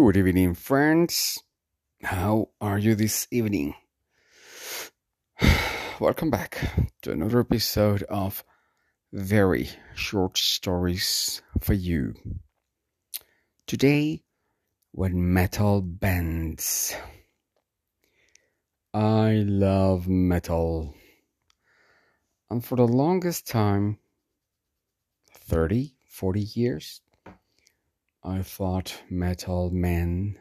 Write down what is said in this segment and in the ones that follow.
Good evening, friends. How are you this evening? Welcome back to another episode of Very Short Stories for You. Today, when metal bends. I love metal. And for the longest time, 30, 40 years, I thought metal men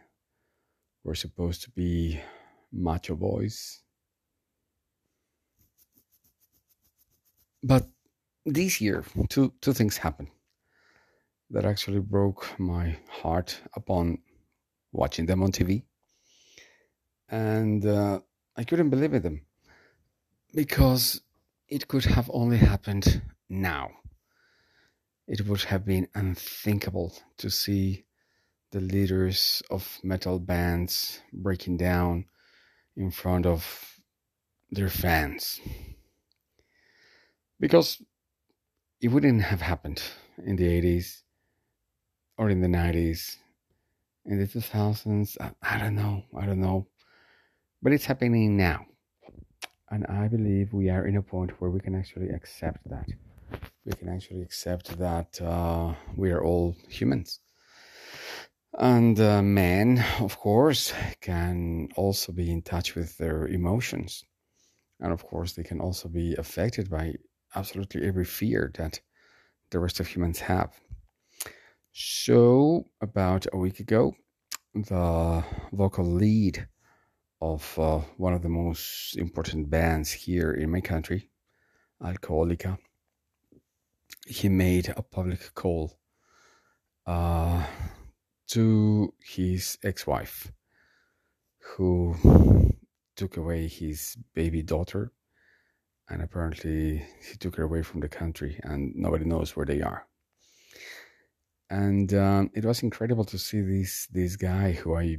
were supposed to be macho boys. But this year, two things happened that actually broke my heart upon watching them on TV. And I couldn't believe in them, because it could have only happened now. It would have been unthinkable to see the leaders of metal bands breaking down in front of their fans. Because it wouldn't have happened in the 80s or in the 90s, in the 2000s. I don't know. But it's happening now. And I believe we are in a point where we can actually accept that. We can actually accept that we are all humans. And men, of course, can also be in touch with their emotions. And of course, they can also be affected by absolutely every fear that the rest of humans have. So, about a week ago, the vocal lead of one of the most important bands here in my country, Alcoholica, he made a public call to his ex-wife, who took away his baby daughter, and apparently he took her away from the country and nobody knows where they are. And it was incredible to see this guy who I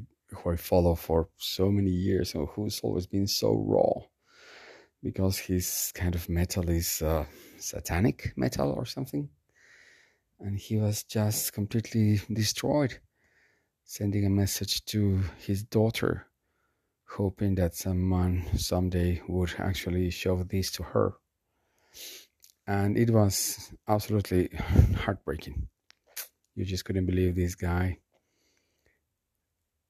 follow for so many years and who's always been so raw, because his kind of metal is satanic metal or something. And he was just completely destroyed, sending a message to his daughter, hoping that someone someday would actually show this to her. And it was absolutely heartbreaking. You just couldn't believe this guy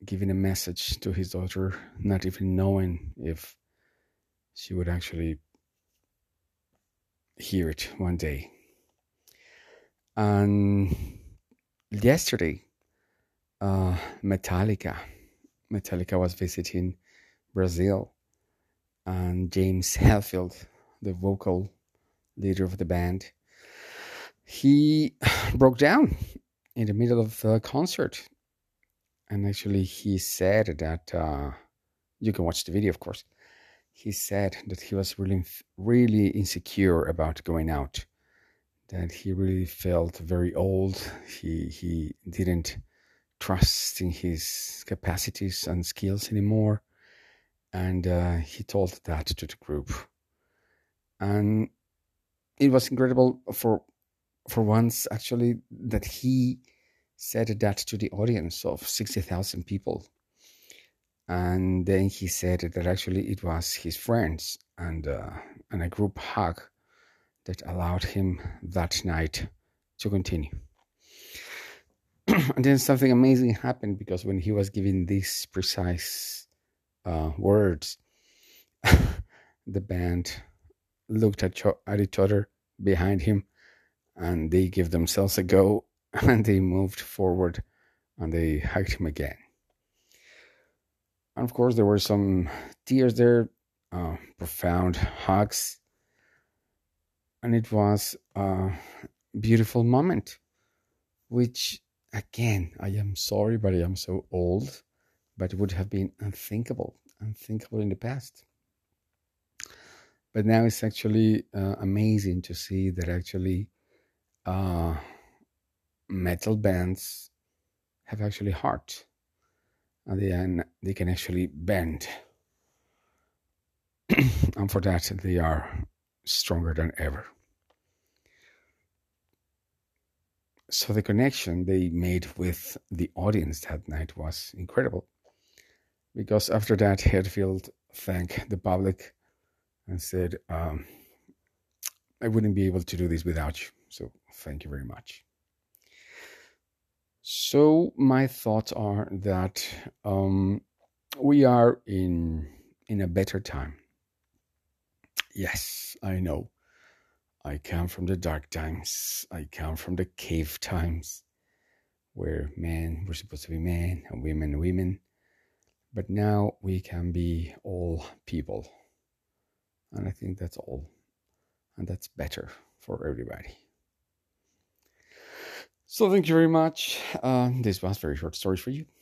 giving a message to his daughter, not even knowing if she would actually hear it one day. And yesterday, Metallica was visiting Brazil, and James Hetfield, the vocal leader of the band, he broke down in the middle of the concert. And actually, he said that you can watch the video, of course. He said that he was really insecure about going out, that he really felt very old. He didn't trust in his capacities and skills anymore, and he told that to the group. And it was incredible for once, actually, that he said that to the audience of 60,000 people. And then he said that actually it was his friends and a group hug that allowed him that night to continue. And then something amazing happened, because when he was giving these precise words, the band looked at each other behind him, and they gave themselves a go, and they moved forward and they hugged him again. And of course, there were some tears there, profound hugs. And it was a beautiful moment, which, again, I am sorry, but I am so old, but it would have been unthinkable in the past. But now it's actually amazing to see that actually metal bands have actually heart. And they can actually bend. And for that, they are stronger than ever. So the connection they made with the audience that night was incredible, because after that, Hetfield thanked the public and said, I wouldn't be able to do this without you, so thank you very much. So my thoughts are that we are in a better time. Yes, I know. I come from the dark times. I come from the cave times where men were supposed to be men and women women. But now we can be all people. And I think that's all. And that's better for everybody. So thank you very much. This was Very Short Stories for You.